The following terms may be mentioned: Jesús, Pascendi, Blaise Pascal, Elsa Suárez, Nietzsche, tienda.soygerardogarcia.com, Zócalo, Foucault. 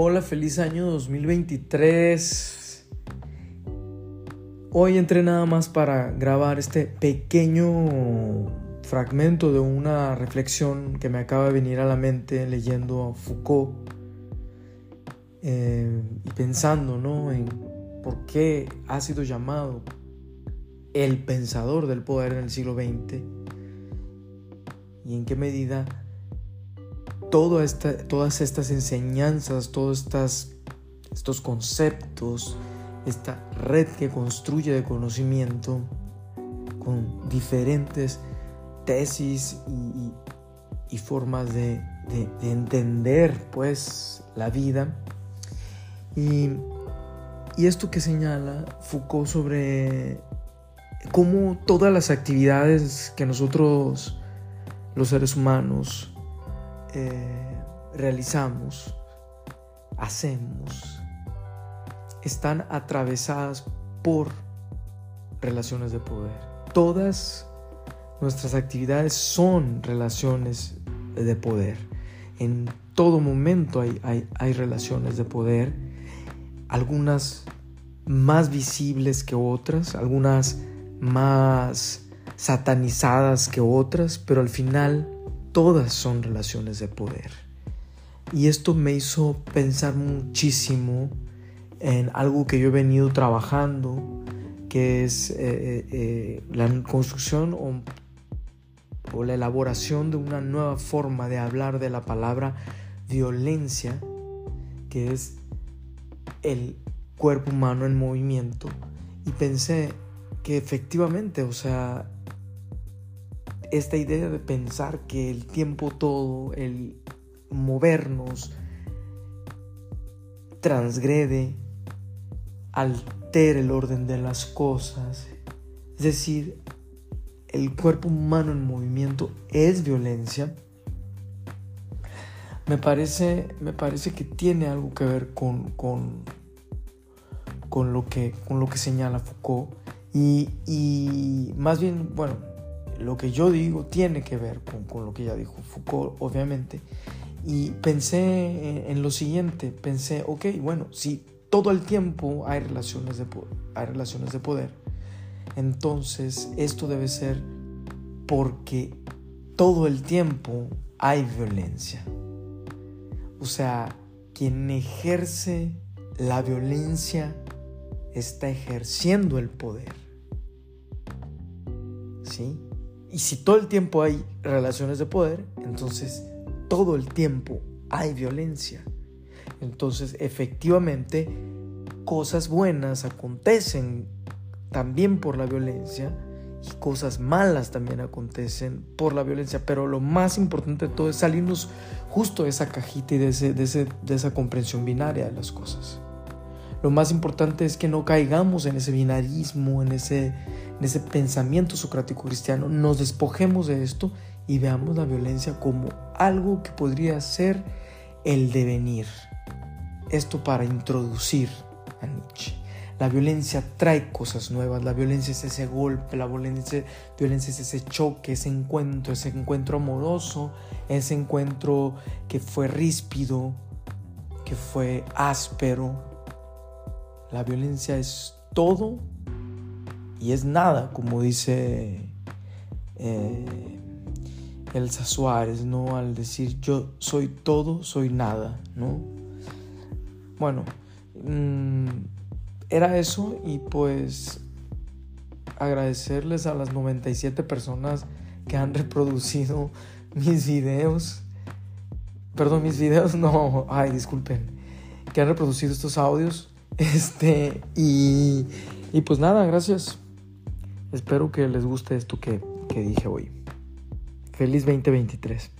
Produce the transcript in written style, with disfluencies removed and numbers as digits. Hola, feliz año 2023. Hoy entré nada más para grabar este pequeño fragmento de una reflexión que me acaba de venir a la mente leyendo a Foucault y pensando, ¿no?, en por qué ha sido llamado el pensador del poder en el siglo XX y en qué medida todas estas enseñanzas, estos conceptos, esta red que construye de conocimiento con diferentes tesis y formas de entender, pues, la vida. Y esto que señala Foucault sobre cómo todas las actividades que nosotros, los seres humanos, realizamos, hacemos, están atravesadas por relaciones de poder. Todas nuestras actividades son relaciones de poder. En todo momento hay relaciones de poder, algunas más visibles que otras, algunas más satanizadas que otras, pero al final todas son relaciones de poder. Y esto me hizo pensar muchísimo en algo que yo he venido trabajando, que es la construcción o la elaboración de una nueva forma de hablar de la palabra violencia, que es el cuerpo humano en movimiento. Y pensé que efectivamente, o sea, esta idea de pensar que el tiempo todo, el movernos, transgrede, altera el orden de las cosas. Es decir, el cuerpo humano en movimiento es violencia. Me parece que tiene algo que ver con lo que señala Foucault. Y más bien, bueno, lo que yo digo tiene que ver con lo que ya dijo Foucault, obviamente. Y pensé en lo siguiente, ok, bueno, si todo el tiempo hay relaciones de poder, entonces esto debe ser porque todo el tiempo hay violencia. O sea, quien ejerce la violencia está ejerciendo el poder, ¿sí? Y si todo el tiempo hay relaciones de poder, entonces todo el tiempo hay violencia. Entonces, efectivamente, cosas buenas acontecen también por la violencia y cosas malas también acontecen por la violencia. Pero lo más importante de todo es salirnos justo de esa cajita y de esa comprensión binaria de las cosas. Lo más importante es que no caigamos en ese binarismo, en ese pensamiento socrático cristiano. Nos despojemos de esto y veamos la violencia como algo que podría ser el devenir. Esto para introducir a Nietzsche. La violencia trae cosas nuevas. La violencia es ese golpe, la violencia es ese choque, ese encuentro amoroso, ese encuentro que fue ríspido, que fue áspero. La violencia es todo y es nada, como dice Elsa Suárez, ¿no?, al decir yo soy todo, soy nada, ¿no? Bueno, era eso. Y pues agradecerles a las 97 personas que han reproducido que han reproducido estos audios. Y pues nada, gracias. Espero que les guste esto que dije hoy. Feliz 2023.